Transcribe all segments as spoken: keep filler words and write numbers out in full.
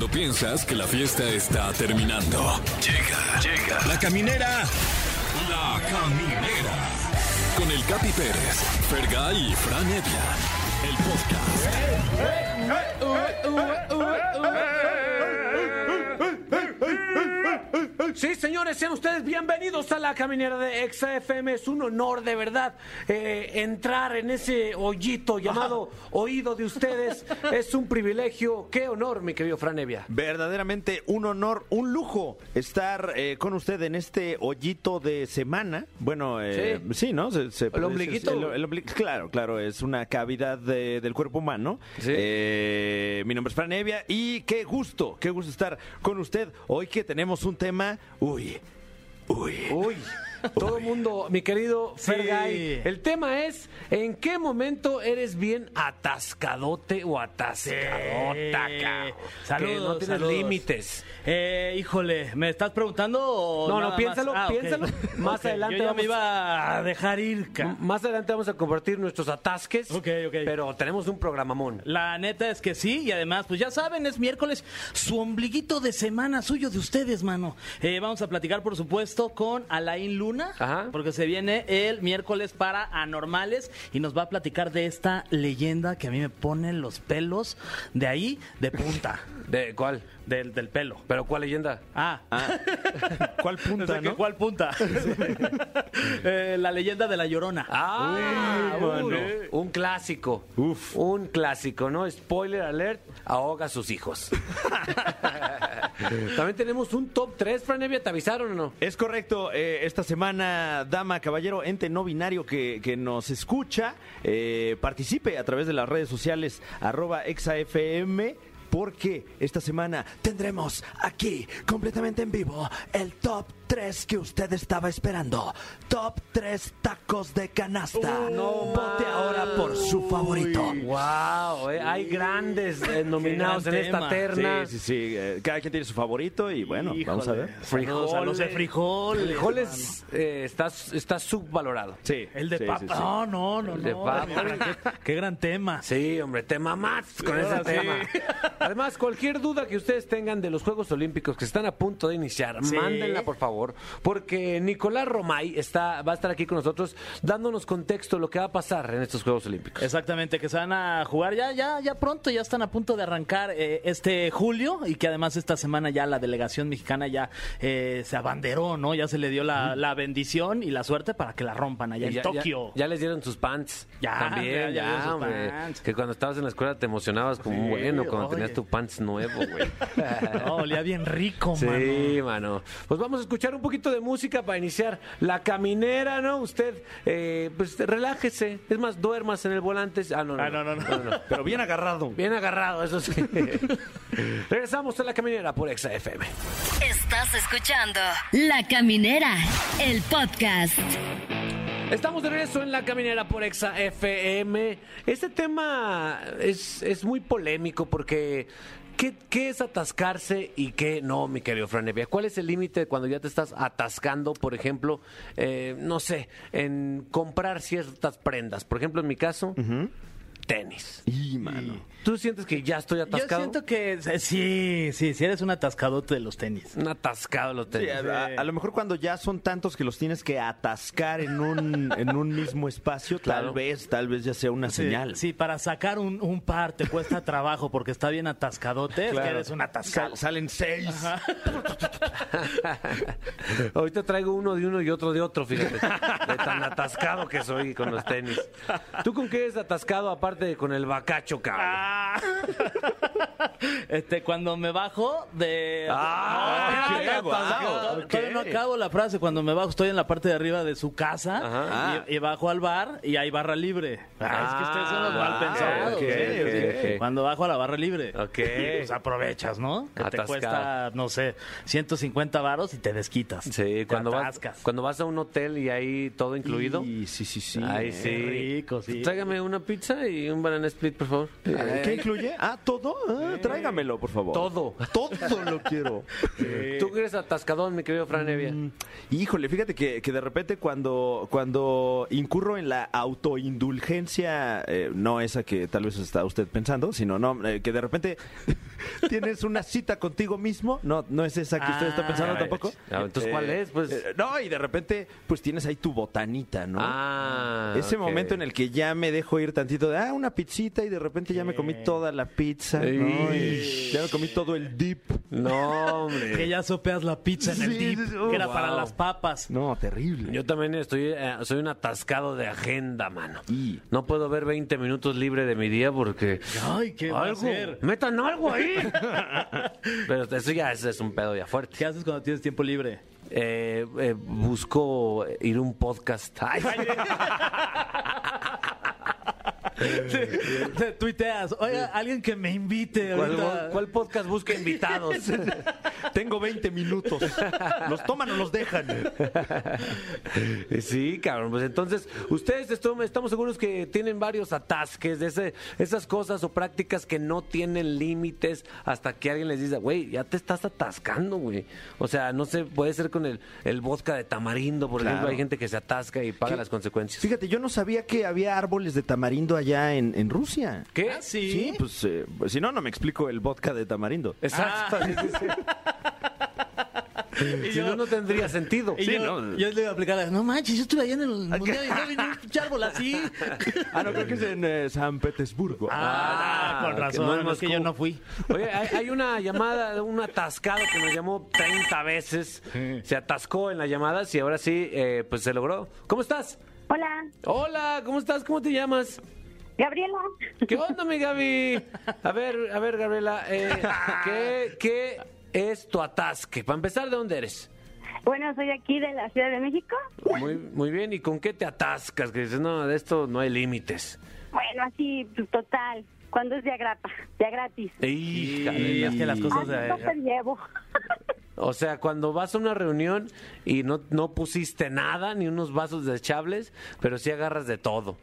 Cuando piensas que la fiesta está terminando. Llega, llega. La Caminera. La Caminera. Con el Capi Pérez, Fergal y Fran Evia. El podcast. Sí, señores, sean ustedes bienvenidos a La Caminera de EXA F M. Es un honor, de verdad, eh, entrar en ese hoyito llamado oído de ustedes. Es un privilegio. Qué honor, mi querido Fran Evia. Verdaderamente un honor, un lujo estar eh, con usted en este hoyito de semana. Bueno, eh, sí. sí, ¿no? Se, se el ombliguito. El, el omblig... Claro, claro, es una cavidad de, del cuerpo humano. Sí. Eh, mi nombre es Fran Evia y qué gusto, qué gusto estar con usted hoy que tenemos un tema... Uy, uy, uy. Todo el mundo, mi querido Fergay, sí. El tema es, ¿en qué momento eres bien atascadote o atascadota? Sí. Saludos, no tienes límites. Eh, híjole, ¿me estás preguntando o no, no, piénsalo, más? Ah, piénsalo. Okay. Más okay. adelante Yo ya vamos, me iba a dejar ir. Cara. Más adelante vamos a compartir nuestros atasques, okay, okay. Pero tenemos un programamón. La neta es que sí, y además, pues ya saben, es miércoles, su ombliguito de semana suyo de ustedes, mano. Eh, vamos a platicar, por supuesto, con Alain Luna. Ajá. Porque se viene el miércoles para Anormales y nos va a platicar de esta leyenda que a mí me pone los pelos de ahí de punta. ¿De cuál? Del, del pelo. ¿Pero cuál leyenda? Ah, ah. ¿Cuál punta, o sea, ¿no? ¿Cuál punta? Sí. eh, la leyenda de La Llorona. Ah, Uy, bueno. Un clásico. Uf. Un clásico, ¿no? Spoiler alert, ahoga a sus hijos. También tenemos un top tres, Fran Evia, ¿te avisaron o no? Es correcto, eh, esta semana, dama, caballero, ente no binario que, que nos escucha, eh, participe a través de las redes sociales, arroba EXA F M, porque esta semana tendremos aquí, completamente en vivo, el top tres que usted estaba esperando. Top tres tacos de canasta. Oh, no, vote ahora por su favorito. Wow, eh, hay grandes eh, nominados gran en esta terna. Sí, sí, sí. Eh, cada quien tiene su favorito y bueno, híjole, vamos a ver. Frijoles. A los de frijoles. Frijoles eh, está, está subvalorado. Sí. El de sí, papa. Sí, sí. No, no, no. El de no, papa. Qué, qué gran tema. Sí, hombre, tema más con ese sí. tema. Además, cualquier duda que ustedes tengan de los Juegos Olímpicos que están a punto de iniciar, sí. mándenla por favor, porque Nicolás Romay está, va a estar aquí con nosotros dándonos contexto de lo que va a pasar en estos Juegos Olímpicos. Exactamente, que se van a jugar ya, ya, ya pronto, ya están a punto de arrancar eh, este julio y que además esta semana ya la delegación mexicana ya eh, se abanderó, ¿no? Ya se le dio la, la bendición y la suerte para que la rompan allá y en ya, Tokio. Ya, ya les dieron sus pants. Ya, también, ya, ya, ya sus pants. Que cuando estabas en la escuela te emocionabas como, sí, bueno, cuando oye. tenías tu pants nuevo, güey. No, olía bien rico, mano. Sí, mano. Pues vamos a escuchar un poquito de música para iniciar La Caminera, ¿no? Usted, eh, pues relájese. Es más, duermas en el volante. Ah, no, no. Ah, no, no, no. no, no, no. Pero bien agarrado. Bien agarrado, eso sí. Regresamos a La Caminera por EXA F M. Estás escuchando La Caminera, el podcast. Estamos de regreso en La Caminera por EXA F M. Este tema es, es muy polémico porque ¿qué, ¿qué es atascarse y qué no, mi querido Fran Evia? ¿Cuál es el límite cuando ya te estás atascando, por ejemplo, eh, no sé, en comprar ciertas prendas? Por ejemplo, en mi caso... Uh-huh. Tenis. Y mano. ¿Tú sientes que ya estoy atascado? Yo siento que sí, sí, sí eres un atascadote de los tenis. Un atascado de los tenis. Sí, a, a lo mejor cuando ya son tantos que los tienes que atascar en un, en un mismo espacio, claro. tal vez, tal vez ya sea una sí, señal. Sí, para sacar un, un par te cuesta trabajo porque está bien atascadote, claro. Es que eres un atascado. Sal, salen seis. Ajá. Ahorita traigo uno de uno y otro de otro, fíjate. De tan atascado que soy con los tenis. ¿Tú con qué eres atascado aparte? Con el bacacho, cabrón. Ah. Este, cuando me bajo de... Ah, no, qué guau, okay. Todavía no acabo la frase. Cuando me bajo, estoy en la parte de arriba de su casa y, y bajo al bar y hay barra libre. Ah, es que ustedes son los mal pensados. Okay, ¿sí? okay, okay. Cuando bajo a la barra libre, okay. Pues aprovechas, ¿no? Que te cuesta, no sé, ciento cincuenta varos y te desquitas. Sí, cuando vas, cuando vas a un hotel y hay todo incluido. Sí, sí, sí. sí. Ay, sí. Rico, sí. Tráigame una pizza y un banana split, por favor. ¿Qué incluye? Ah, todo. Ah, tráigamelo, por favor. Todo. Todo lo quiero. Sí. ¿Tú eres atascadón, mi querido Fran Evia? Mm, híjole, fíjate que, que de repente cuando, cuando incurro en la autoindulgencia, eh, no esa que tal vez está usted pensando, sino no eh, que de repente tienes una cita contigo mismo, no no es esa que ah, usted está pensando tampoco. No, entonces, ¿cuál es? Pues eh, no, y de repente pues tienes ahí tu botanita, ¿no? Ah, ese okay. momento en el que ya me dejo ir tantito de, ah, una pizzita y de repente ya me comí toda la pizza, ¿no? Y ya me comí todo el dip. No, hombre. Que ya sopeas la pizza en el sí, dip, sí, oh, que era wow. para las papas. No, terrible. Yo también estoy eh, soy un atascado de agenda, mano. Y no puedo ver veinte minutos libre de mi día porque ay, qué va a hacer. Metan algo ahí. Pero eso ya es, es un pedo ya fuerte. ¿Qué haces cuando tienes tiempo libre? Eh, eh, busco ir a un podcast. Ay. Te, te tuiteas, oiga, alguien que me invite. ¿Cuál, ¿Cuál podcast busca invitados? Tengo veinte minutos. ¿Los toman o los dejan? Sí, cabrón. Pues entonces, ustedes estamos, estamos seguros que tienen varios atasques de ese, esas cosas o prácticas que no tienen límites hasta que alguien les dice, güey, ya te estás atascando, güey. O sea, no sé, puede ser con el, el vodka de tamarindo, por claro. ejemplo. Hay gente que se atasca y paga ¿Qué? Las consecuencias. Fíjate, yo no sabía que había árboles de tamarindo allá. Ya en, en Rusia. ¿Qué? ¿Ah, sí? Sí, pues eh, si no, no me explico el vodka de tamarindo. Exacto. Ah. Sí, sí, sí. Y si yo, no, no tendría sentido. Sí, yo, ¿no? yo le voy a aplicar, no manches, yo estuve allá en el mundial y no vi un árbol así. Ah, no, creo que es en eh, San Petersburgo. Ah, ah con razón, no, no es que yo no fui. Oye, hay, hay una llamada de un atascado que nos llamó treinta veces. Sí. Se atascó en las llamadas y ahora sí, eh, pues se logró. ¿Cómo estás? Hola. Hola, ¿cómo estás? ¿Cómo te llamas? Gabriela. ¿Qué onda, mi Gaby? A ver, a ver, Gabriela, eh, ¿qué, ¿qué es tu atasque? Para empezar, ¿de dónde eres? Bueno, soy aquí de la Ciudad de México. Muy, muy bien, ¿y con qué te atascas? Que dices, no, de esto no hay límites. Bueno, así, total, cuando es día grata, día gratis. Híjale, es que las cosas... Ay, no te llevo. O sea, cuando vas a una reunión y no, no pusiste nada, ni unos vasos desechables, pero sí agarras de todo.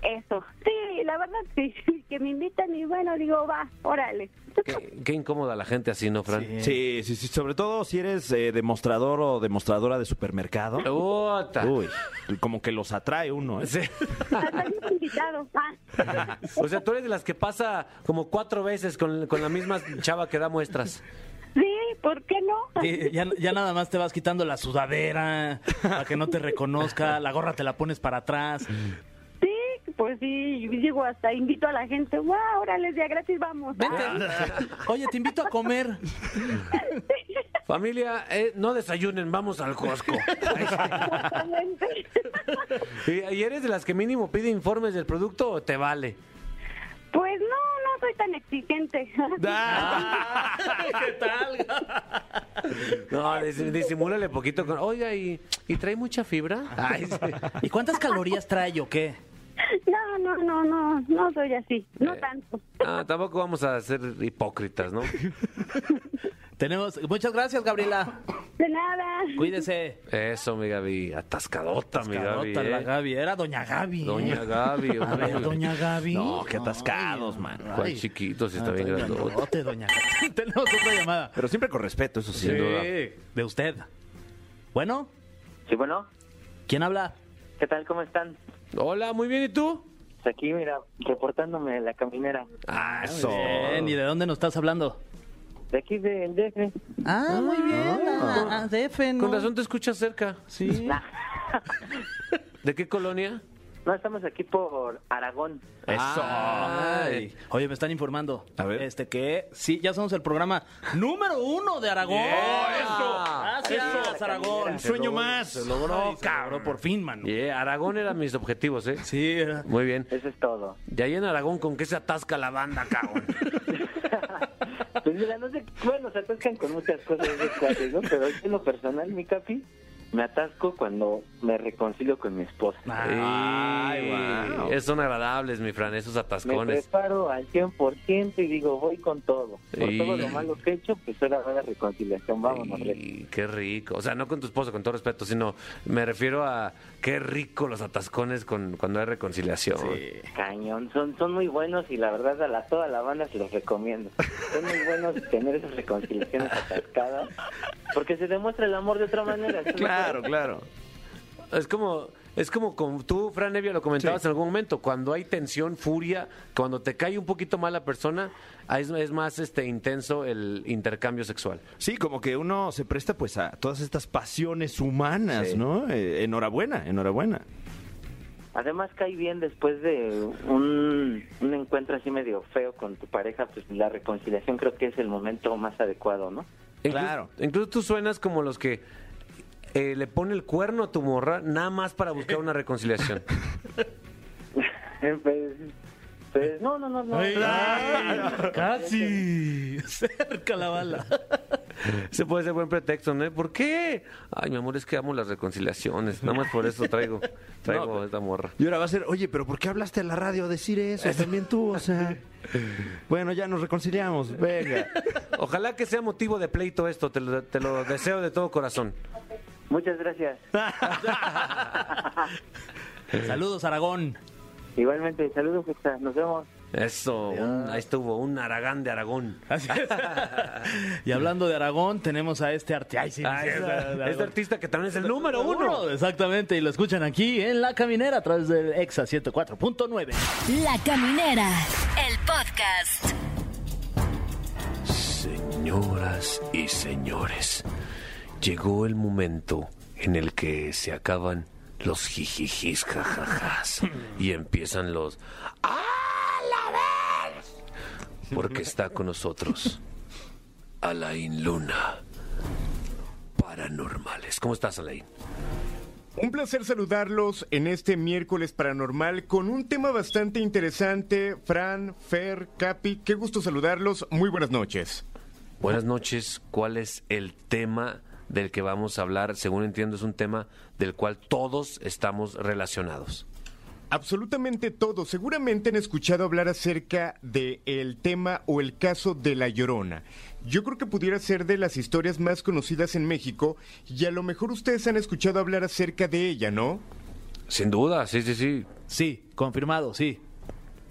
Eso, sí, la verdad sí, que me invitan y bueno, digo, va, órale. Qué, qué incómoda la gente así, ¿no, Fran? Sí, sí, sí, sí. Sobre todo si eres eh, demostrador o demostradora de supermercado. ¡Ota! Uy, como que los atrae uno, ¿eh? Sí. O sea, tú eres de las que pasa como cuatro veces con, con la misma chava que da muestras. Sí, ¿por qué no? Sí, ya, ya nada más te vas quitando la sudadera para que no te reconozca, la gorra te la pones para atrás. Pues sí, digo, hasta invito a la gente, wow, órale, día gratis, vamos. Vente. Oye, te invito a comer. Familia, eh, no desayunen, vamos al Costco. Exactamente. ¿Y, ¿Y eres de las que mínimo pide informes del producto o te vale? Pues no, no soy tan exigente. Ah, ¿qué tal? No, disimúlale poquito con, oiga, ¿y, ¿y trae mucha fibra? Ay, sí. ¿Y cuántas calorías trae o qué? No, no, no, no, no soy así, no eh, tanto. Ah, tampoco vamos a ser hipócritas, ¿no? Tenemos, muchas gracias, Gabriela. De nada. Cuídese. Eso, mi Gaby, atascadota, atascadota mi Gaby. ¿Eh? La Gaby, era Doña Gaby. Doña Gaby. ¿Eh? A ver, Doña Gaby. No, qué atascados, ay, man. Cuál chiquito, si está ay, bien grandote. Doña Gaby. Tenemos otra llamada. Pero siempre con respeto, eso sí. Sí, de usted. ¿Bueno? Sí, bueno. ¿Quién habla? ¿Qué tal, cómo están? Hola, muy bien, ¿y tú? Aquí, mira, reportándome de La Caminera. Ah, eso. Bien. ¿Y de dónde nos estás hablando? De aquí, del D F. Ah, muy bien, ah, ah, D F, ¿no? Con razón te escuchas cerca. Sí. Nah. ¿De qué colonia? No, estamos aquí por Aragón. Eso. Ay. Oye, me están informando. A ver. Este, que sí, ya somos el programa número uno de Aragón. Yeah. Eso. Gracias, eso. Aragón. Un sueño más. Se logró, oh, cabrón, por fin, mano. Yeah, Aragón eran mis objetivos, ¿eh? Sí. Era. Muy bien. Eso es todo. Y ahí en Aragón, ¿con qué se atasca la banda, cabrón? Pues mira, no sé, bueno, se atascan con muchas cosas de cuates, ¿no? Pero en lo personal, mi Capi, Me atasco cuando me reconcilio con mi esposa. Ay, ay, wow. Es, son agradables, mi Fran, esos atascones. Me preparo al cien por ciento y digo, voy con todo. Por sí. todo lo malo que he hecho, pues era la reconciliación, vámonos. Sí, qué rico. O sea, no con tu esposa, con todo respeto, sino me refiero a qué rico los atascones con, cuando hay reconciliación. Sí. Cañón, son, son muy buenos y la verdad a la, toda la banda se los recomiendo. Son muy buenos tener esas reconciliaciones atascadas porque se demuestra el amor de otra manera. Claro. Claro, claro. Es como, es como, como tú, Fran Evia, lo comentabas sí. en algún momento, cuando hay tensión, furia, cuando te cae un poquito mal la persona, es, es más este intenso el intercambio sexual. Sí, como que uno se presta pues a todas estas pasiones humanas, sí. ¿no? Eh, enhorabuena, enhorabuena. Además cae bien después de un, un encuentro así medio feo con tu pareja, pues la reconciliación creo que es el momento más adecuado, ¿no? Claro. Incluso, incluso tú suenas como los que... Eh, le pone el cuerno a tu morra nada más para buscar una reconciliación. Pues, pues no, no, no, no. Ay, claro. Casi cerca la bala. Se puede ser buen pretexto, ¿no? ¿Por qué? Ay, mi amor, es que amo las reconciliaciones. Nada más por eso traigo, traigo no, esta morra. Y ahora va a ser, oye, pero ¿por qué hablaste a la radio a decir eso? También tú, o sea. Bueno, ya nos reconciliamos, venga. Ojalá que sea motivo de pleito esto, te lo, te lo deseo de todo corazón. Muchas gracias. Saludos, Aragón. Igualmente, saludos, Juxa. Nos vemos. Eso, un, ahí estuvo, un Aragán de Aragón. Así es. Y hablando de Aragón, tenemos a este artista. Ay, sí, ah, sí, es, es este artista que también es el número uno. uno. Exactamente, y lo escuchan aquí en La Caminera a través del EXA ciento cuatro punto nueve. La Caminera, el podcast. Señoras y señores, llegó el momento en el que se acaban los jijijis, jajajas, y empiezan los ¡ah, la vez! Porque está con nosotros Alain Luna, Paranormales. ¿Cómo estás, Alain? Un placer saludarlos en este miércoles paranormal con un tema bastante interesante. Fran, Fer, Capi, qué gusto saludarlos. Muy buenas noches. Buenas noches. ¿Cuál es el tema del que vamos a hablar? Según entiendo, es un tema del cual todos estamos relacionados. Absolutamente todos. Seguramente han escuchado hablar acerca del tema o el caso de La Llorona. Yo creo que pudiera ser de las historias más conocidas en México y a lo mejor ustedes han escuchado hablar acerca de ella, ¿no? Sin duda, sí, sí, sí. Sí, confirmado, sí.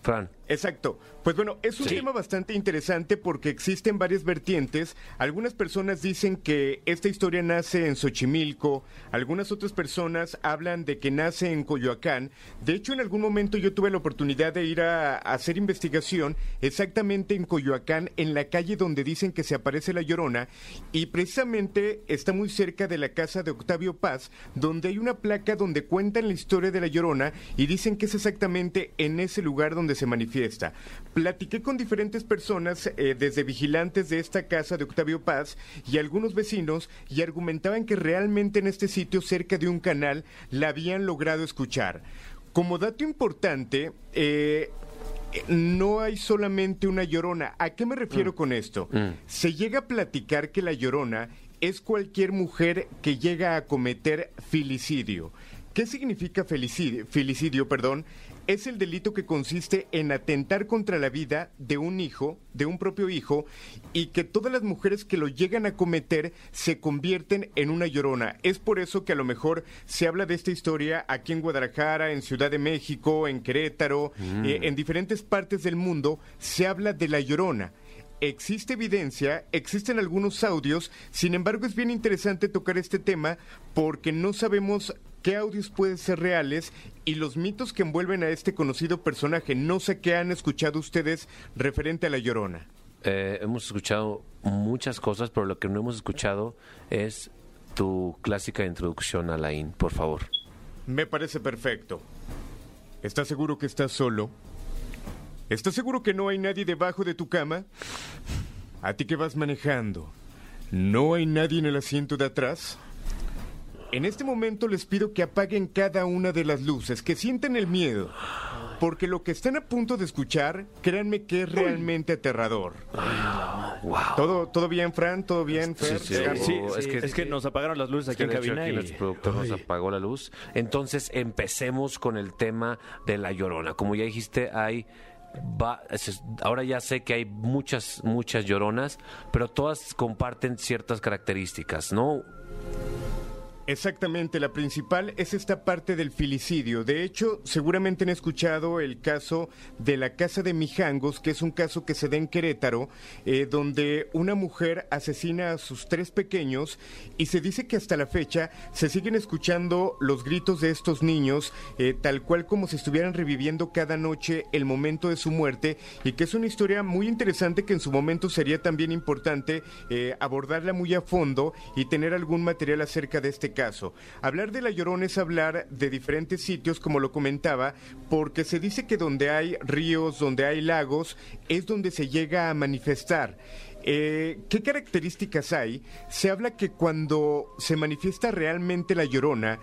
Fran. Exacto. Pues bueno, es un sí. tema bastante interesante porque existen varias vertientes. Algunas personas dicen que esta historia nace en Xochimilco, algunas otras personas hablan de que nace en Coyoacán. De hecho, en algún momento yo tuve la oportunidad de ir a, a hacer investigación exactamente en Coyoacán, en la calle donde dicen que se aparece La Llorona, y precisamente está muy cerca de la casa de Octavio Paz, donde hay una placa donde cuentan la historia de La Llorona y dicen que es exactamente en ese lugar donde se manifiesta. Platiqué con diferentes personas, eh, desde vigilantes de esta casa de Octavio Paz y algunos vecinos, y argumentaban que realmente en este sitio, cerca de un canal, la habían logrado escuchar. Como dato importante, eh, no hay solamente una llorona. ¿A qué me refiero mm. con esto? Mm. Se llega a platicar que la llorona es cualquier mujer que llega a cometer felicidio. ¿Qué significa felicidio? Felicidio, perdón. Es el delito que consiste en atentar contra la vida de un hijo, de un propio hijo, y que todas las mujeres que lo llegan a cometer se convierten en una llorona. Es por eso que a lo mejor se habla de esta historia aquí en Guadalajara, en Ciudad de México, en Querétaro, mm. eh, en diferentes partes del mundo se habla de la llorona. Existe evidencia, existen algunos audios, sin embargo es bien interesante tocar este tema porque no sabemos qué audios pueden ser reales y los mitos que envuelven a este conocido personaje. No sé qué han escuchado ustedes referente a La Llorona. Eh, hemos escuchado muchas cosas, pero lo que no hemos escuchado es tu clásica introducción, Alain, por favor. Me parece perfecto. ¿Estás seguro que estás solo? ¿Estás seguro que no hay nadie debajo de tu cama? ¿A ti que vas manejando, no hay nadie en el asiento de atrás? En este momento les pido que apaguen cada una de las luces, que sientan el miedo, porque lo que están a punto de escuchar, créanme que es realmente aterrador. Wow. ¿Todo, todo bien, Fran? ¿Todo bien, Fer? Sí, sí, sí, sí, es, que, es que nos apagaron las luces aquí en cabina. Aquí y... el productor nos apagó la luz. Entonces, empecemos con el tema de La Llorona. Como ya dijiste, hay... Va, ahora ya sé que hay muchas, muchas lloronas, pero todas comparten ciertas características, ¿no? Exactamente, la principal es esta parte del filicidio. De hecho, seguramente han escuchado el caso de la Casa de Mijangos, que es un caso que se da en Querétaro, eh, donde una mujer asesina a sus tres pequeños y se dice que hasta la fecha se siguen escuchando los gritos de estos niños, eh, tal cual como si estuvieran reviviendo cada noche el momento de su muerte, y que es una historia muy interesante que en su momento sería también importante eh, abordarla muy a fondo y tener algún material acerca de este caso. Caso. Hablar de La Llorona es hablar de diferentes sitios, como lo comentaba, porque se dice que donde hay ríos, donde hay lagos, es donde se llega a manifestar. Eh, ¿Qué características hay? Se habla que cuando se manifiesta realmente La Llorona,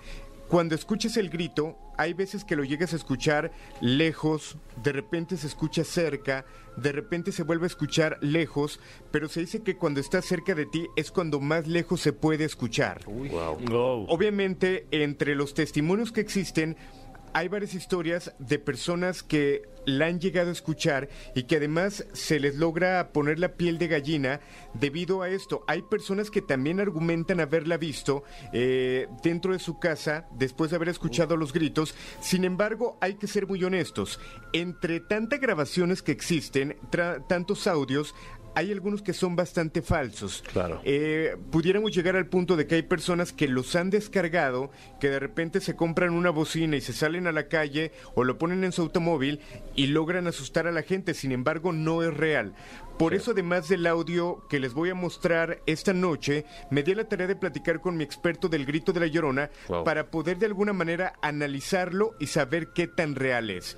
cuando escuches el grito, hay veces que lo llegas a escuchar lejos, de repente se escucha cerca, de repente se vuelve a escuchar lejos, pero se dice que cuando está cerca de ti es cuando más lejos se puede escuchar. Uy. Wow. Wow. Obviamente, entre los testimonios que existen, hay varias historias de personas que la han llegado a escuchar y que además se les logra poner la piel de gallina debido a esto. Hay personas que también argumentan haberla visto eh, dentro de su casa después de haber escuchado los gritos. Sin embargo, hay que ser muy honestos. Entre tantas grabaciones que existen, tra- tantos audios... hay algunos que son bastante falsos. Claro. Eh, pudiéramos llegar al punto de que hay personas que los han descargado, que de repente se compran una bocina y se salen a la calle o lo ponen en su automóvil y logran asustar a la gente. Sin embargo, no es real. Por sí. eso, además del audio que les voy a mostrar esta noche, me di la tarea de platicar con mi experto del grito de La Llorona, wow, para poder de alguna manera analizarlo y saber qué tan real es.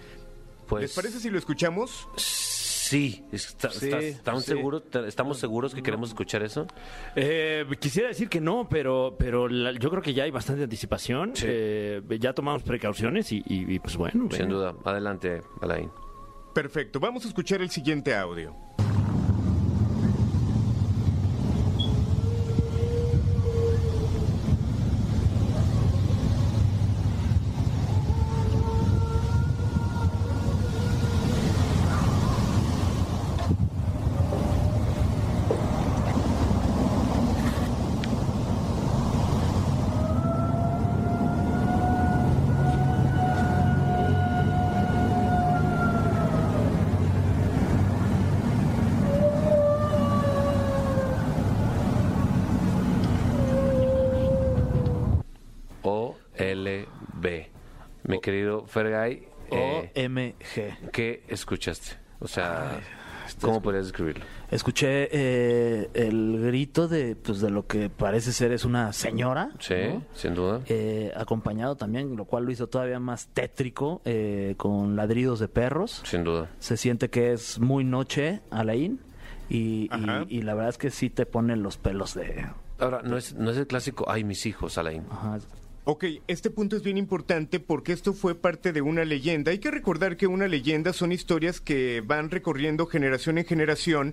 Pues... ¿les parece si lo escuchamos? Sí. Sí, está, sí, está, está sí. Seguro, ¿estamos seguros que queremos escuchar eso? Eh, quisiera decir que no, pero pero la, yo creo que ya hay bastante anticipación. Sí. Eh, ya tomamos precauciones y, y, y pues bueno. Sin eh. duda. Adelante, Alain. Perfecto. Vamos a escuchar el siguiente audio. Mi querido Fergay, eh, O M G. ¿Qué escuchaste? O sea, ¿cómo podrías describirlo? Escuché eh, el grito de pues de lo que parece ser es una señora. Sí, ¿no? Sin duda. Eh, acompañado también, lo cual lo hizo todavía más tétrico, eh, con ladridos de perros. Sin duda. Se siente que es muy noche, Alain, y, y, y la verdad es que sí te ponen los pelos de... Ahora, no es, no es el clásico, ay, mis hijos, Alain. Ajá. Ok, este punto es bien importante porque esto fue parte de una leyenda. Hay que recordar que una leyenda son historias que van recorriendo generación en generación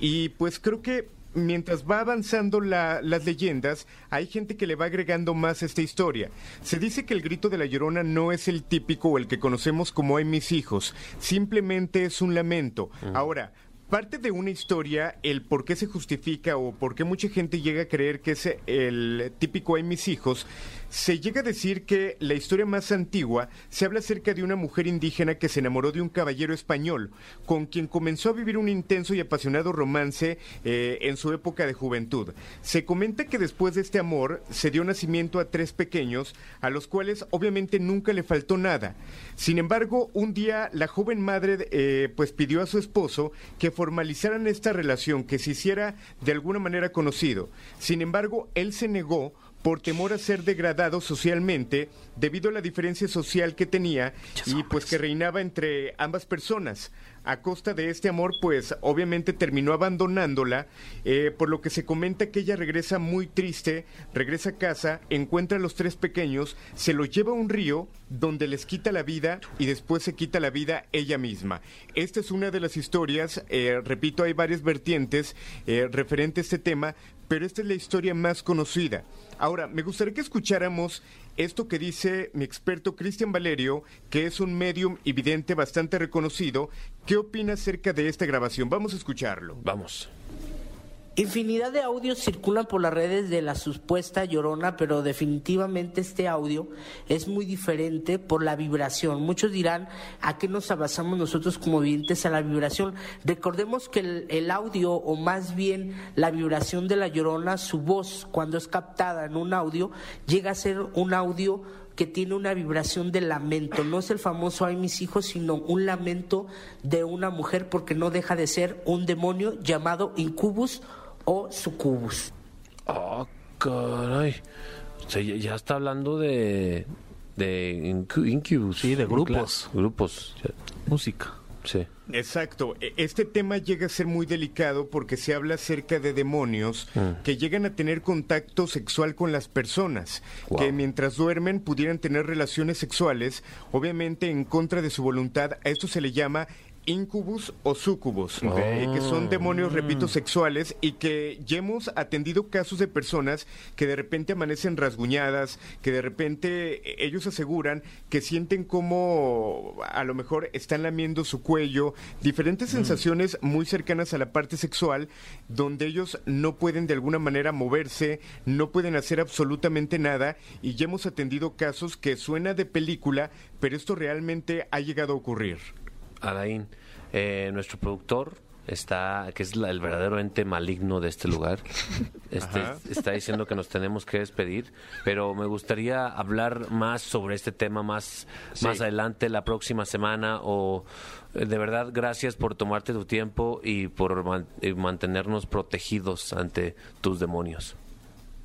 y pues creo que mientras va avanzando la, las leyendas, hay gente que le va agregando más a esta historia. Se dice que el grito de La Llorona no es el típico o el que conocemos como "Ay, mis hijos", simplemente es un lamento. Mm. Ahora... parte de una historia, el por qué se justifica o por qué mucha gente llega a creer que es el típico "Ay, mis hijos", se llega a decir que la historia más antigua se habla acerca de una mujer indígena que se enamoró de un caballero español, con quien comenzó a vivir un intenso y apasionado romance eh, en su época de juventud. Se comenta que después de este amor se dio nacimiento a tres pequeños, a los cuales obviamente nunca le faltó nada. Sin embargo, un día la joven madre eh, pues pidió a su esposo que formalizaran esta relación, que se hiciera de alguna manera conocido. Sin embargo, él se negó por temor a ser degradado socialmente debido a la diferencia social que tenía y pues que reinaba entre ambas personas. a costa de este amor, pues obviamente terminó abandonándola, eh, por lo que se comenta que ella regresa muy triste, regresa a casa, encuentra a los tres pequeños, se los lleva a un río donde les quita la vida y después se quita la vida ella misma. Esta es una de las historias, eh, repito, hay varias vertientes eh, referente a este tema, pero esta es la historia más conocida. Ahora, me gustaría que escucháramos esto que dice mi experto Cristian Valerio, que es un medium y vidente bastante reconocido. ¿Qué opina acerca de esta grabación? Vamos a escucharlo. Vamos. Infinidad de audios circulan por las redes de la supuesta Llorona, pero definitivamente este audio es muy diferente por la vibración. Muchos dirán, ¿a qué nos abrazamos nosotros como videntes? A la vibración. Recordemos que el, el audio, o más bien la vibración de la Llorona, su voz, cuando es captada en un audio, llega a ser un audio que tiene una vibración de lamento. No es el famoso "ay mis hijos", sino un lamento de una mujer, porque no deja de ser un demonio llamado Incubus o Sucubus. Ah, oh, caray. O sea, ya está hablando de, de Incubus. Sí, de grupos. Grupos. Música. Sí. Exacto. Este tema llega a ser muy delicado porque se habla acerca de demonios mm. que llegan a tener contacto sexual con las personas, wow. que mientras duermen pudieran tener relaciones sexuales, obviamente en contra de su voluntad. A esto se le llama Incubus o Sucubus, oh. eh, que son demonios, repito, sexuales, y que ya hemos atendido casos de personas que de repente amanecen rasguñadas, que de repente ellos aseguran que sienten como a lo mejor están lamiendo su cuello, diferentes sensaciones muy cercanas a la parte sexual, donde ellos no pueden de alguna manera moverse, no pueden hacer absolutamente nada, y ya hemos atendido casos que suena de película, pero esto realmente ha llegado a ocurrir. Alain, eh, nuestro productor está, que es la, el verdadero ente maligno de este lugar, este, está diciendo que nos tenemos que despedir, pero me gustaría hablar más sobre este tema más, sí. más adelante, la próxima semana. O de verdad, gracias por tomarte tu tiempo y por man, y mantenernos protegidos ante tus demonios.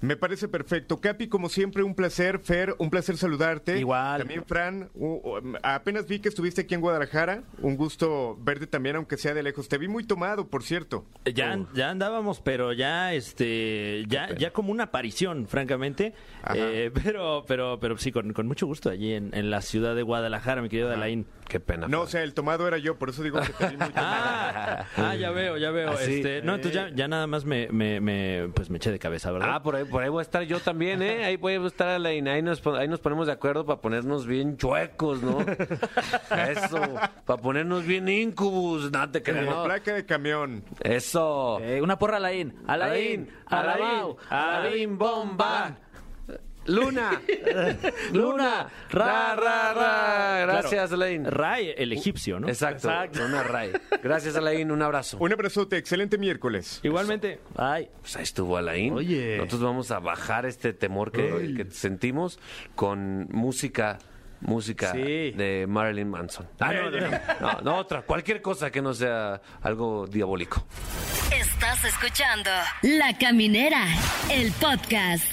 Me parece perfecto. Capi, como siempre, un placer. Fer, un placer saludarte. Igual. También, Fran, uh, uh, apenas vi que estuviste aquí en Guadalajara. Un gusto verte también, aunque sea de lejos. Te vi muy tomado, por cierto. Ya, uh. ya andábamos, pero ya este ya ya como una aparición, francamente. Eh, pero pero pero sí, con, con mucho gusto allí en, en la ciudad de Guadalajara, mi querido Alain. Qué pena. No, Fran. O sea, el tomado era yo, por eso digo que te vi muy tomado. Ah, ah, ya veo, ya veo. Así, este, no, entonces ya, ya nada más me, me, me, pues me eché de cabeza, ¿verdad? Ah, por ahí. Por ahí voy a estar yo también, ¿eh? Ahí voy a estar, Alain. Ahí nos, ahí nos ponemos de acuerdo para ponernos bien chuecos, ¿no? Eso. Para ponernos bien Incubus. No te creas. Como placa de camión. Eso. Eh, una porra, Alain. Alain. Alain. Alain, Alain bomba. Luna. Luna. Ra, ra, ra. Gracias, claro. Alain. Ray, el egipcio, ¿no? Exacto. Exacto. Una Ray. Gracias, Alain. Un abrazo. Un abrazote. Excelente miércoles. Igualmente. Ay. Pues ahí estuvo Alain. Oye. Nosotros vamos a bajar este temor que, que sentimos con música. Música sí. de Marilyn Manson. Ah, no, no, no. No, no, otra. Cualquier cosa que no sea algo diabólico. Estás escuchando La Caminera, el podcast.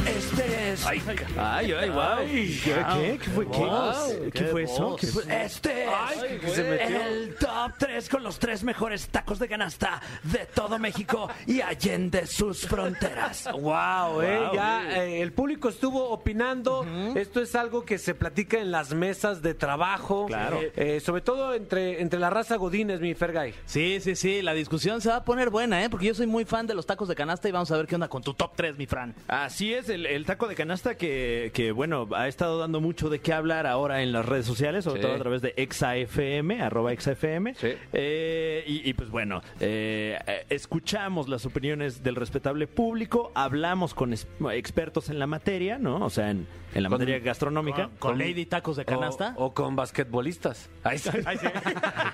Este es. Ay, ay, ay, wow. Ay, ¿qué? ¿Qué fue, qué? Wow, ¿Qué fue eso? ¿Qué fue? Este ay, es se el top tres con los tres mejores tacos de canasta de todo México y allende sus fronteras. Wow, eh. Wow, ya eh, el público estuvo opinando. Uh-huh. Esto es algo que se platica en las mesas de trabajo. Claro. Eh, sobre todo entre, entre la raza Godínez, mi Fergay. Sí, sí, sí. La discusión se va a poner buena, ¿eh? Porque yo soy muy fan de los tacos de canasta y vamos a ver qué onda con tu top tres, mi Fran. Así es. El, el taco de canasta que, que, bueno, ha estado dando mucho de qué hablar ahora en las redes sociales, sobre sí. todo a través de EXA-F M, arroba EXA-F M. Sí. Eh, y, y, pues, bueno, eh, escuchamos las opiniones del respetable público, hablamos con es, expertos en la materia, ¿no? O sea, en, en la con, materia gastronómica. Con, con Lady Tacos de Canasta. O, o con basquetbolistas. Ahí sí. Ahí sí.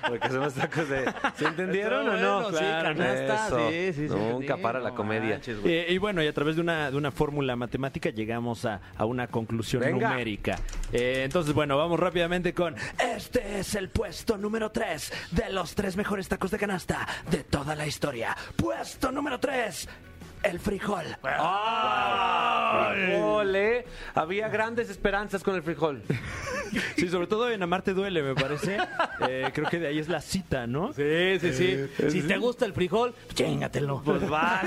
Porque son los tacos de... ¿Se entendieron o bueno, no? Claro, sí, canasta, sí, sí, sí. Nunca sí, para no la comedia. Manches, bueno. eh, y, bueno, y a través de una, de una fórmula matemática, temática, llegamos a, a una conclusión Venga. numérica. Eh, entonces, bueno, vamos rápidamente con... Este es el puesto número tres de los tres mejores tacos de canasta de toda la historia. Puesto número tres, el frijol. ¡Ah! Wow. Frijol, ¿eh? Había grandes esperanzas con el frijol. Sí, sobre todo en Amarte Duele, me parece. Eh, creo que de ahí es la cita, ¿no? Sí, sí, sí. Eh, si sí. te gusta el frijol, chéngatelo. Pues vas.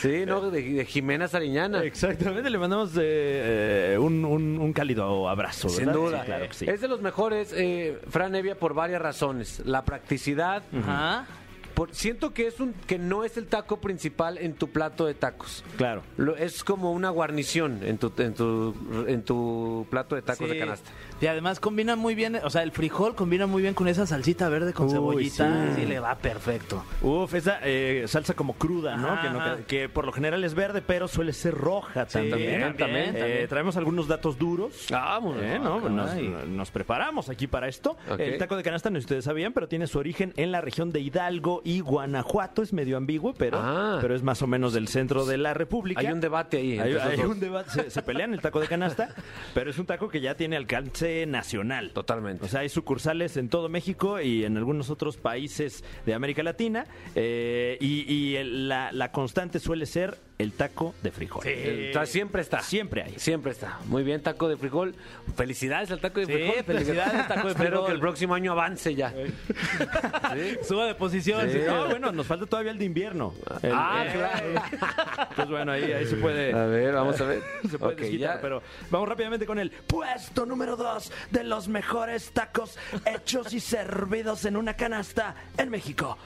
Sí, ¿no? De, de Jimena Sariñana. Exactamente, le mandamos eh, un, un, un cálido abrazo, ¿verdad? Sin duda. Sí, claro que sí. Es de los mejores, eh, Fran Evia, por varias razones. La practicidad. Ajá. Uh-huh. Por, siento que es un que no es el taco principal en tu plato de tacos. Claro. Lo, es como una guarnición en tu en tu, en tu plato de tacos, sí, de canasta. Y además combina muy bien, o sea, el frijol combina muy bien con esa salsita verde con Uy, cebollita. Sí. Sí, le va perfecto. Uf, esa eh, salsa como cruda, ¿no? Que, no que, que por lo general es verde, pero suele ser roja. Sí, también. También, también, eh, también. Traemos algunos datos duros. Ah, muy bien. Eh, ¿no? nos, nos preparamos aquí para esto. Okay. El taco de canasta, no sé si ustedes sabían, pero tiene su origen en la región de Hidalgo y Guanajuato. Es medio ambiguo, pero, ah. pero es más o menos del centro de la República. Hay un debate ahí. Hay, hay un debate, se, se pelean el taco de canasta, pero es un taco que ya tiene alcance nacional. Totalmente. O sea, hay sucursales en todo México y en algunos otros países de América Latina, eh, y, y el, la, la constante suele ser el taco de frijol. Sí. El, siempre está. Siempre hay. Siempre está. Muy bien, taco de frijol. Felicidades al taco de sí, frijol. Felicidades al taco de frijol. Espero que el próximo año avance ya. ¿Sí? Suba de posición. Sí. No, bueno, nos falta todavía el de invierno. El, ah, eh, claro. Pues bueno, ahí, ahí se puede. A ver, vamos a ver. Se puede okay, desquitar, ya. Pero vamos rápidamente con el puesto número dos de los mejores tacos hechos y servidos en una canasta en México.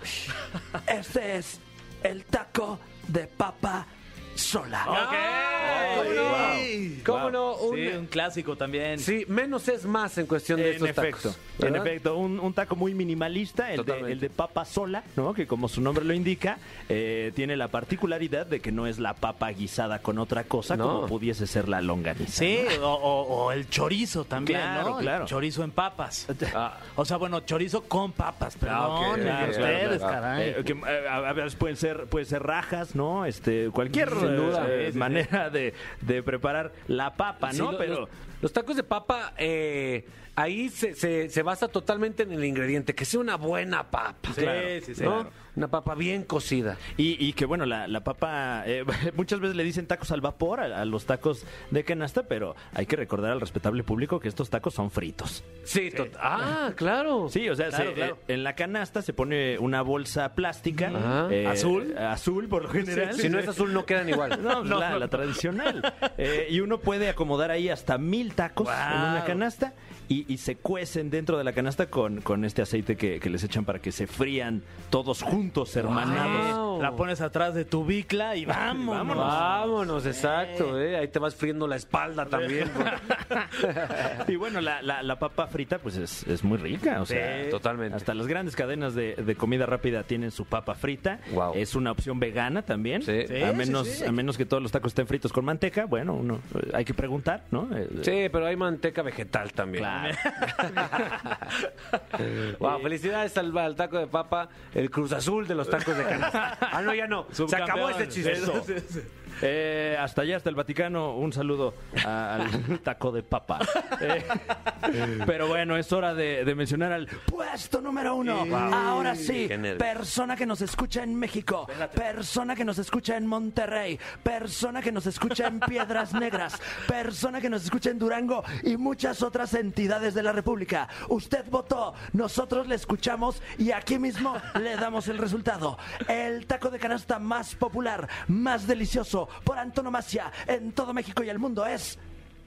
Este es el taco de papa sola. Okay. Oh, ¿Cómo wow. no? Wow. ¿Cómo wow. no? Un, sí, un clásico también. Sí, menos es más en cuestión de en estos efecto, tacos. ¿Verdad? En efecto, un, un taco muy minimalista, el de, el de papa sola, ¿no? Que como su nombre lo indica, eh, tiene la particularidad de que no es la papa guisada con otra cosa, no. como pudiese ser la longaniza. Sí, ¿no? o, o, o el chorizo también, claro, ¿no? Claro. El chorizo en papas. Ah. O sea, bueno, chorizo con papas, perdón. Okay. Claro, ustedes, claro, caray. Eh, que, eh, a veces pueden ser, pueden ser rajas, ¿no? Este, cualquier Sin duda, eh, sí, sí, manera sí. De, de preparar la papa, ¿no? Sí, lo, pero los, los tacos de papa, eh, ahí se, se, se basa totalmente en el ingrediente, que sea una buena papa. Sí, claro, sí, sí. ¿no? Claro. Una papa bien cocida. Y, y que bueno, la, la papa, eh, muchas veces le dicen tacos al vapor a, a los tacos de canasta, pero hay que recordar al respetable público que estos tacos son fritos. Sí, sí. Tot- ah, claro. Sí, o sea, claro, se, claro. Eh, en la canasta se pone una bolsa plástica. Uh-huh. Eh, azul. Azul, por lo general. Sí, sí, si no es azul, no quedan igual. No, no, la, no. la tradicional. Eh, y uno puede acomodar ahí hasta mil tacos wow. en una canasta. Y, y se cuecen dentro de la canasta con, con este aceite que, que les echan para que se frían todos juntos, hermanados. Wow. La pones atrás de tu bicla y vámonos. Vámonos, vámonos sí. exacto. ¿eh? Ahí te vas friendo la espalda también. Y bueno, la, la, la papa frita pues es, es muy rica. O sea, sí. Totalmente. Hasta las grandes cadenas de, de comida rápida tienen su papa frita. Wow. Es una opción vegana también. Sí. Sí, a, menos, sí, sí. a menos que todos los tacos estén fritos con manteca. Bueno, uno hay que preguntar, ¿no? Sí, pero hay manteca vegetal también. Claro. Wow, felicidades al, al taco de papa, el Cruz Azul de los tacos de canasta. Ah, no, ya no. Se acabó este hechizo. Eh, hasta allá, hasta el Vaticano, un saludo al taco de papa. Eh, pero bueno, es hora de, de mencionar al puesto número uno. Wow. Ahora sí, persona que nos escucha en México, persona que nos escucha en Monterrey, persona que nos escucha en Piedras Negras, persona que nos escucha en Durango y muchas otras entidades de la República. Usted votó, nosotros le escuchamos y aquí mismo le damos el resultado. El taco de canasta más popular, más delicioso, por antonomasia en todo México y el mundo es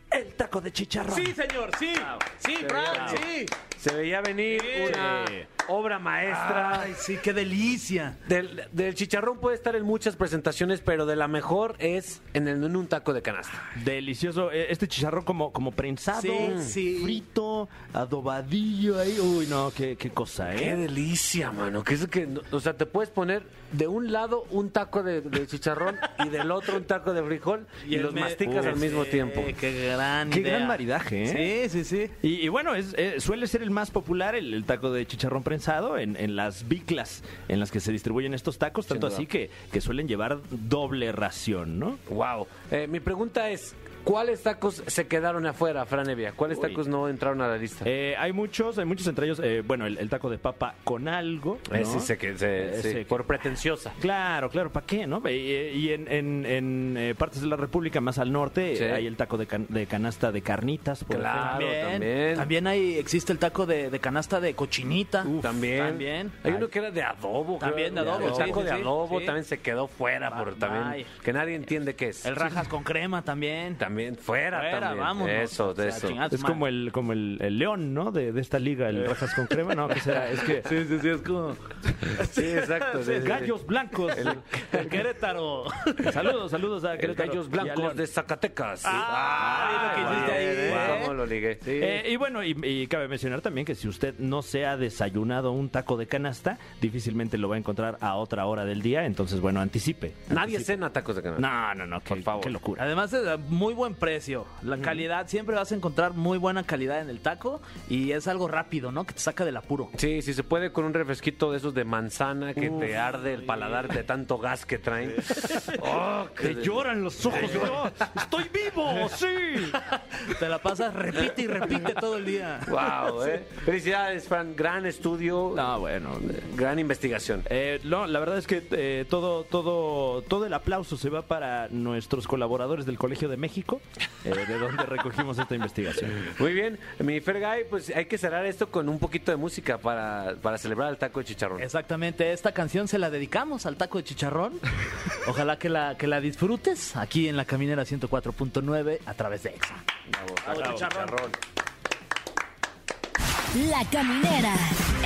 el taco de chicharrón. Sí, señor, sí. Wow. Sí, se Brad, veía, sí. Se veía venir sí. una sí. obra maestra. Ay, sí, qué delicia. Del, del chicharrón puede estar en muchas presentaciones, pero de la mejor es en, el, en un taco de canasta. Delicioso. Este chicharrón como, como prensado, sí, sí. frito, adobadillo ahí. Uy, no, qué, qué cosa, ¿eh? Qué delicia, mano. Que es que, o sea, te puedes poner de un lado un taco de, de chicharrón y del otro un taco de frijol y, y los me... masticas Uy, al mismo sí, tiempo. Qué gran Qué idea. Gran maridaje, ¿eh? Sí, sí, sí. Y, y bueno, es, eh, suele ser el más popular el, el taco de chicharrón prensado en, en las biclas en las que se distribuyen estos tacos, tanto así que, que suelen llevar doble ración, ¿no? Wow. Eh, mi pregunta es, ¿cuáles tacos se quedaron afuera, Fran Evia? ¿Cuáles Uy. tacos no entraron a la lista? Eh, hay muchos, hay muchos entre ellos. Eh, bueno, el, el taco de papa con algo, ¿no? Ese se que, se, Ese sí. que... Por pretenciosa. Claro, claro, ¿para qué, no? Y, y en, en, en eh, partes de la República, más al norte, sí. hay el taco de, can, de canasta de carnitas. Por claro, también, también. También hay, existe el taco de, de canasta de cochinita. Uf, también. también. Hay uno que era de adobo. También de adobo. El taco sí, de adobo sí. también se quedó fuera, ah, por, también, que nadie entiende qué es. El rajas con crema también. también. También, fuera, fuera también. Vámonos. Eso, de o sea, eso. Chingados, es man. como el como el, el león, ¿no? De, de esta liga, el rajas con crema, ¿no? Que será, es que... Sí, sí, sí, es como... Sí, exacto. Sí, sí, gallos sí. blancos. El... el Querétaro. Saludos, saludos a Querétaro. Gallos blancos de Zacatecas. Sí. Ah, ah lo que hiciste ahí. Wow, ¿eh? ¿Cómo lo ligué? Sí. Eh, y bueno, y, y cabe mencionar también que si usted no se ha desayunado un taco de canasta, difícilmente lo va a encontrar a otra hora del día. Entonces, bueno, anticipe. Nadie anticipe. cena tacos de canasta. No, no, no. Por qué, favor. Qué locura. Además, es muy buen precio, la mm. calidad, siempre vas a encontrar muy buena calidad en el taco y es algo rápido, ¿no? Que te saca del apuro. Sí, si se puede con un refresquito de esos de manzana que Uf, te arde el paladar de tanto gas que traen. Oh, que te lloran los ojos. ¡Estoy vivo! ¡Sí! Te la pasas, repite y repite todo el día. ¡Wow! ¿eh? Felicidades, Fran. Gran estudio. No, bueno. Gran investigación. Eh, no, la verdad es que eh, todo, todo, todo el aplauso se va para nuestros colaboradores del Colegio de México. Eh, de donde recogimos esta investigación. Muy bien, mi Fergay, pues hay que cerrar esto con un poquito de música para, para celebrar el taco de chicharrón. Exactamente, esta canción se la dedicamos al taco de chicharrón. Ojalá que la, que la disfrutes aquí en La Caminera ciento cuatro punto nueve a través de EXA. Bravo, bravo, chicharrón. chicharrón. La Caminera,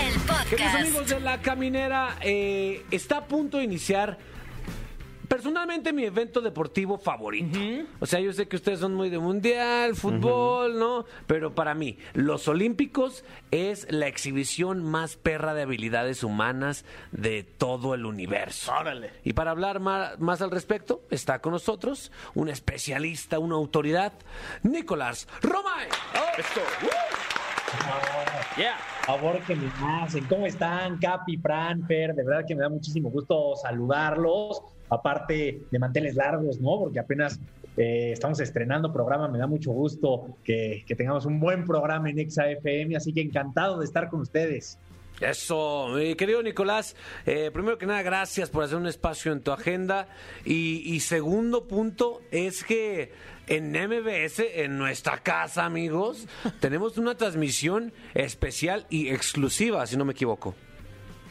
el podcast. Queridos amigos de La Caminera, eh, está a punto de iniciar personalmente mi evento deportivo favorito. Uh-huh. O sea, yo sé que ustedes son muy de mundial, fútbol, uh-huh. ¿no? Pero para mí, los Olímpicos es la exhibición más perra de habilidades humanas de todo el universo. ¡Órale! Y para hablar más, más al respecto, está con nosotros un especialista, una autoridad, Nicolás Romay. ¡Oh! ¡Esto! ¡Uh! ¡Yeah! Favor que me hacen. ¿Cómo están, Capi, Fran, Fer? De verdad que me da muchísimo gusto saludarlos. Aparte de manteles largos, ¿no? Porque apenas eh, estamos estrenando programa. Me da mucho gusto que, que tengamos un buen programa en EXA-F M. Así que encantado de estar con ustedes. Eso, mi querido Nicolás, eh, primero que nada, gracias por hacer un espacio en tu agenda. Y, y segundo punto es que en M V S, en nuestra casa, amigos, tenemos una transmisión especial y exclusiva, si no me equivoco.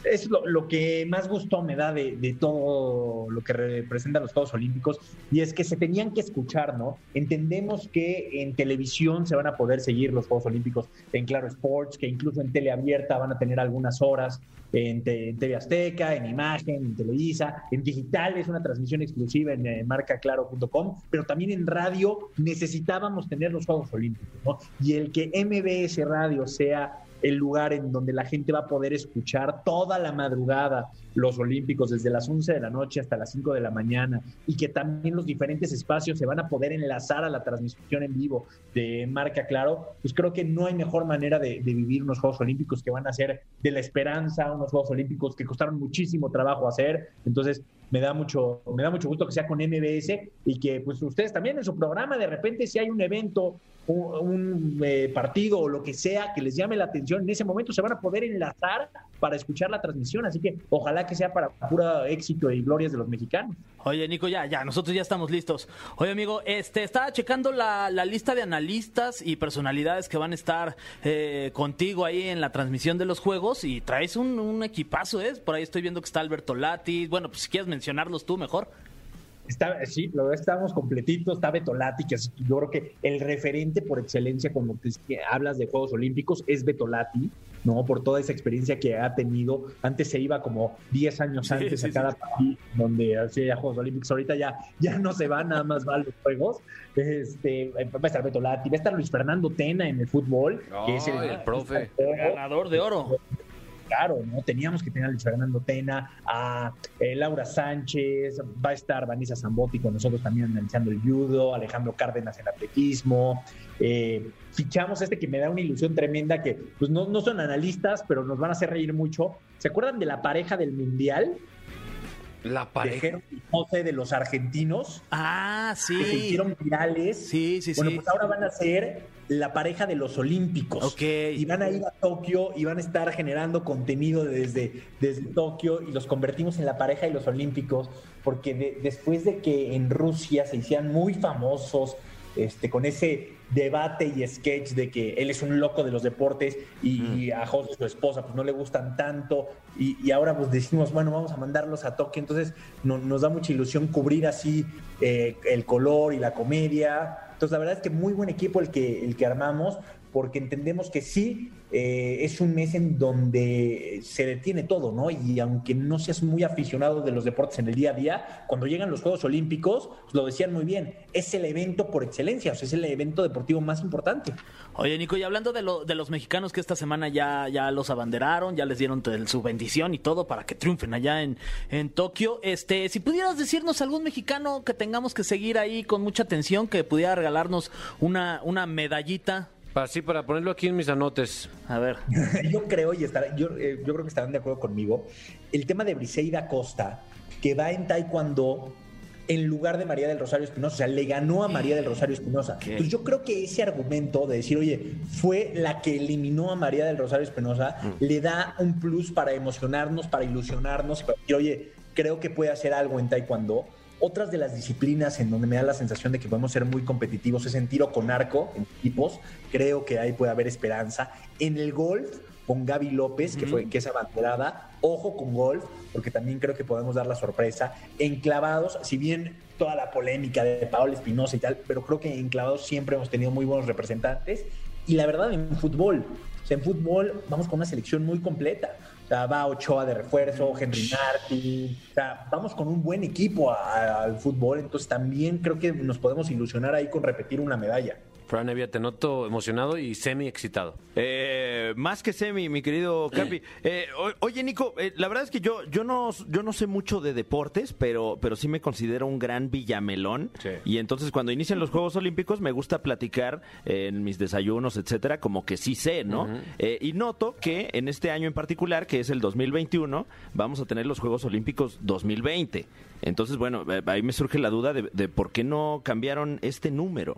Es lo, lo que más gusto me da de, de todo lo que representan los Juegos Olímpicos, y es que se tenían que escuchar, ¿no? Entendemos que en televisión se van a poder seguir los Juegos Olímpicos en Claro Sports, que incluso en tele abierta van a tener algunas horas, en, te, en T V Azteca, en Imagen, en Televisa, en digital es una transmisión exclusiva en eh, marca claro punto com, pero también en radio necesitábamos tener los Juegos Olímpicos, ¿no? Y el que M V S Radio sea el lugar en donde la gente va a poder escuchar toda la madrugada los Olímpicos, desde las once de la noche hasta las cinco de la mañana, y que también los diferentes espacios se van a poder enlazar a la transmisión en vivo de Marca Claro, pues creo que no hay mejor manera de, de vivir unos Juegos Olímpicos que van a ser de la esperanza, unos Juegos Olímpicos que costaron muchísimo trabajo hacer. Entonces, me da mucho, me da mucho gusto que sea con M B S y que pues ustedes también en su programa, de repente, si hay un evento, un, un eh, partido o lo que sea que les llame la atención, en ese momento se van a poder enlazar para escuchar la transmisión, así que ojalá que sea para puro éxito y glorias de los mexicanos. Oye, Nico, ya, ya, nosotros ya estamos listos. Oye, amigo, este, estaba checando la, la lista de analistas y personalidades que van a estar eh, contigo ahí en la transmisión de los juegos, y traes un, un equipazo, ¿eh? Por ahí estoy viendo que está Alberto Latis. Bueno, pues si quieres mencionarlos tú, mejor. Está, sí, la verdad estábamos completitos. Está Beto Latis, que yo creo que el referente por excelencia cuando te hablas de Juegos Olímpicos es Beto Latis, ¿no? Por toda esa experiencia que ha tenido. Antes se iba como diez años antes sí, a sí, cada sí. país donde hacía Juegos Olímpicos. Ahorita ya, ya no se va, nada más va a los Juegos. Este, va a estar Beto Latis, va a estar Luis Fernando Tena en el fútbol, oh, que es el, el profe, ganador de oro. Claro, ¿no? Teníamos que tener a Luis Fernando Tena, a eh, Laura Sánchez, va a estar Vanessa Zambotti con nosotros también analizando el judo, Alejandro Cárdenas en atletismo. Eh, fichamos este que me da una ilusión tremenda, que pues no, no son analistas, pero nos van a hacer reír mucho. ¿Se acuerdan de la pareja del Mundial? La pareja de, de los argentinos. Ah, sí. Que se hicieron virales. Sí, sí, bueno, sí. Bueno, pues ahora van a ser la pareja de los Olímpicos. Ok. Y van a ir a Tokio y van a estar generando contenido desde, desde Tokio, y los convertimos en la pareja de los Olímpicos, porque de, después de que en Rusia se hicieran muy famosos este, con ese debate y sketch de que él es un loco de los deportes y, mm. y a José, su esposa, pues no le gustan tanto, y, y ahora pues decimos, bueno, vamos a mandarlos a Tokio. Entonces no, nos da mucha ilusión cubrir así eh, el color y la comedia. Entonces la verdad es que muy buen equipo el que, el que armamos, porque entendemos que sí, eh, es un mes en donde se detiene todo, ¿no? Y aunque no seas muy aficionado de los deportes en el día a día, cuando llegan los Juegos Olímpicos, pues lo decían muy bien, es el evento por excelencia, o sea, es el evento deportivo más importante. Oye, Nico, y hablando de, lo, de los mexicanos que esta semana ya, ya los abanderaron, ya les dieron su bendición y todo para que triunfen allá en, en Tokio, este, si pudieras decirnos algún mexicano que tengamos que seguir ahí con mucha atención, que pudiera regalarnos una, una medallita. Así, para ponerlo aquí en mis anotes. A ver. Yo creo, y estará, yo, eh, yo creo que estarán de acuerdo conmigo, el tema de Briseida Costa, que va en taekwondo en lugar de María del Rosario Espinosa. O sea, le ganó a María del Rosario Espinosa. ¿Qué? Entonces yo creo que ese argumento de decir, oye, fue la que eliminó a María del Rosario Espinosa, mm. le da un plus para emocionarnos, para ilusionarnos, para decir, oye, creo que puede hacer algo en taekwondo. Otras de las disciplinas en donde me da la sensación de que podemos ser muy competitivos es en tiro con arco, en equipos. Creo que ahí puede haber esperanza. En el golf, con Gaby López, que, fue, que es abanderada. Ojo con golf, porque también creo que podemos dar la sorpresa. En clavados, si bien toda la polémica de Paola Espinosa y tal, pero creo que en clavados siempre hemos tenido muy buenos representantes. Y la verdad, en fútbol. O sea, en fútbol vamos con una selección muy completa. O sea, va Ochoa de refuerzo, Henry Martín. O sea, vamos con un buen equipo al fútbol. Entonces, también creo que nos podemos ilusionar ahí con repetir una medalla. Fran Evia, te noto emocionado y semi-excitado. Eh, más que semi, mi querido Capi. Eh, oye, Nico, eh, la verdad es que yo, yo, no, yo no sé mucho de deportes, pero, pero sí me considero un gran villamelón. Sí. Y entonces, cuando inician los Juegos Olímpicos, me gusta platicar eh, en mis desayunos, etcétera, como que sí sé, ¿no? Uh-huh. Eh, y noto que en este año en particular, que es el dos mil veintiuno, vamos a tener los Juegos Olímpicos dos mil veinte. Entonces, bueno, ahí me surge la duda de, de por qué no cambiaron este número.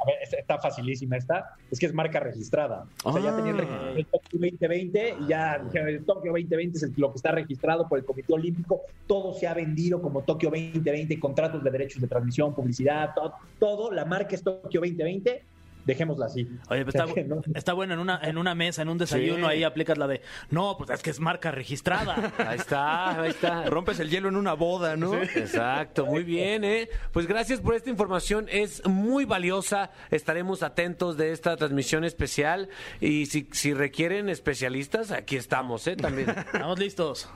A ver, está facilísima esta. Es que es marca registrada. O sea, ah. ya tenían registrado el Tokio veinte veinte y ya el Tokio veinte veinte es lo que está registrado por el Comité Olímpico. Todo se ha vendido como Tokio veinte veinte, contratos de derechos de transmisión, publicidad, todo. todo. La marca es Tokio veinte veinte. Dejémosla así. Oye, pero está, no. está bueno en una en una mesa, en un desayuno, sí. Ahí aplicas la de, no, pues es que es marca registrada. Ahí está, ahí está. Rompes el hielo en una boda, ¿no? Sí. Exacto, muy bien, ¿eh? Pues gracias por esta información, es muy valiosa. Estaremos atentos de esta transmisión especial y si, si requieren especialistas, aquí estamos, ¿eh? También. Estamos listos.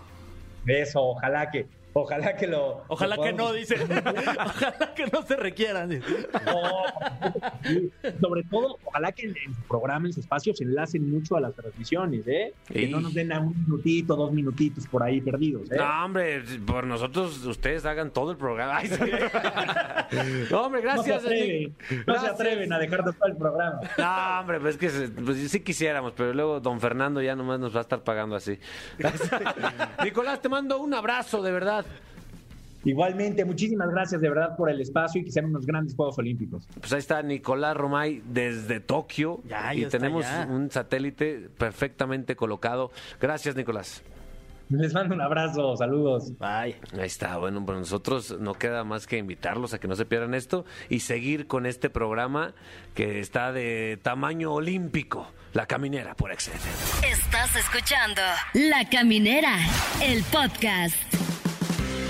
Eso, ojalá que... Ojalá que lo... Ojalá lo que no, dice. Ojalá que no se requieran. No, sobre todo, ojalá que en su programa, en su espacio, se enlacen mucho a las transmisiones, ¿eh? Sí. Que no nos den a un minutito, dos minutitos por ahí perdidos, ¿eh? No, hombre, por nosotros, ustedes hagan todo el programa. Ay, sí. No, hombre, gracias. No se atreven, no se atreven a dejar todo el programa. No, hombre, pues es que se, pues sí quisiéramos, pero luego don Fernando ya nomás nos va a estar pagando así. Nicolás, te mando un abrazo, de verdad. Igualmente, muchísimas gracias de verdad por el espacio y que sean unos grandes Juegos Olímpicos. Pues ahí está Nicolás Romay desde Tokio ya, y tenemos ya. un satélite perfectamente colocado. Gracias, Nicolás. Les mando un abrazo, saludos. Bye. Ahí está, bueno, para nosotros no queda más que invitarlos a que no se pierdan esto y seguir con este programa que está de tamaño olímpico, La Caminera por E X A F M. Estás escuchando La Caminera, el podcast.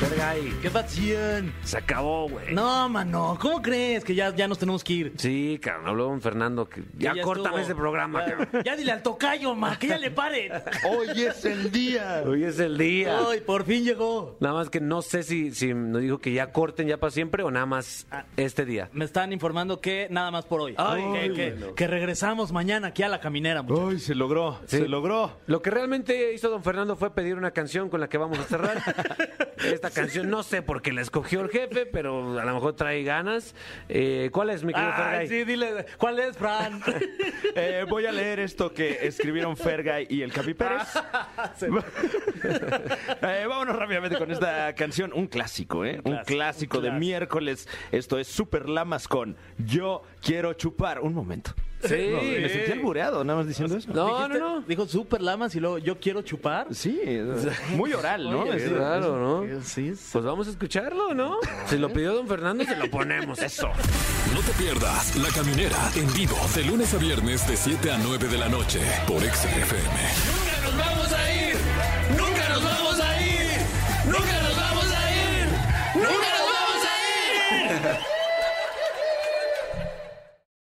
Fergal, ¿qué pasión? Se acabó, güey. No, mano, ¿cómo crees que ya, ya nos tenemos que ir? Sí, cabrón, habló Don Fernando que ya, ya córtame ese programa, ya, cabrón. Ya dile al tocayo, ma, que ya le paren. Hoy es el día. Hoy es el día. Hoy, por fin llegó. Nada más que no sé si, si nos dijo que ya corten ya para siempre o nada más ah, este día. Me están informando que nada más por hoy. Ay, Ay, que, que, bueno. que regresamos mañana aquí a La Caminera, muchachos. Ay, se logró, sí. se logró. Lo que realmente hizo Don Fernando fue pedir una canción con la que vamos a cerrar. Esta canción, no sé por qué la escogió el jefe, pero a lo mejor trae ganas. Eh, ¿Cuál es, mi querido ah, Fergay? Sí, dile, ¿cuál es, Fran? eh, voy a leer esto que escribieron Fergay y el Capi Pérez. eh, vámonos rápidamente con esta canción, un clásico, ¿eh? Un clásico, un clásico de clásico. Miércoles. Esto es Super Lamas con Yo Quiero Chupar. Un momento. Sí. No, me sentí albureado, nada más diciendo eso. No, no, no. Dijo Super Lamas y luego Yo Quiero Chupar. Sí, muy oral, ¿no? Oye, es raro, ¿no? Sí, sí. Pues vamos a escucharlo, ¿no? Si lo pidió Don Fernando, se lo ponemos. Eso. No te pierdas La Caminera en vivo de lunes a viernes de siete a nueve de la noche por E X A F M. ¡Nunca nos vamos a ir! ¡Nunca nos vamos a ir! ¡Nunca nos vamos a ir! ¡Nunca nos vamos a ir!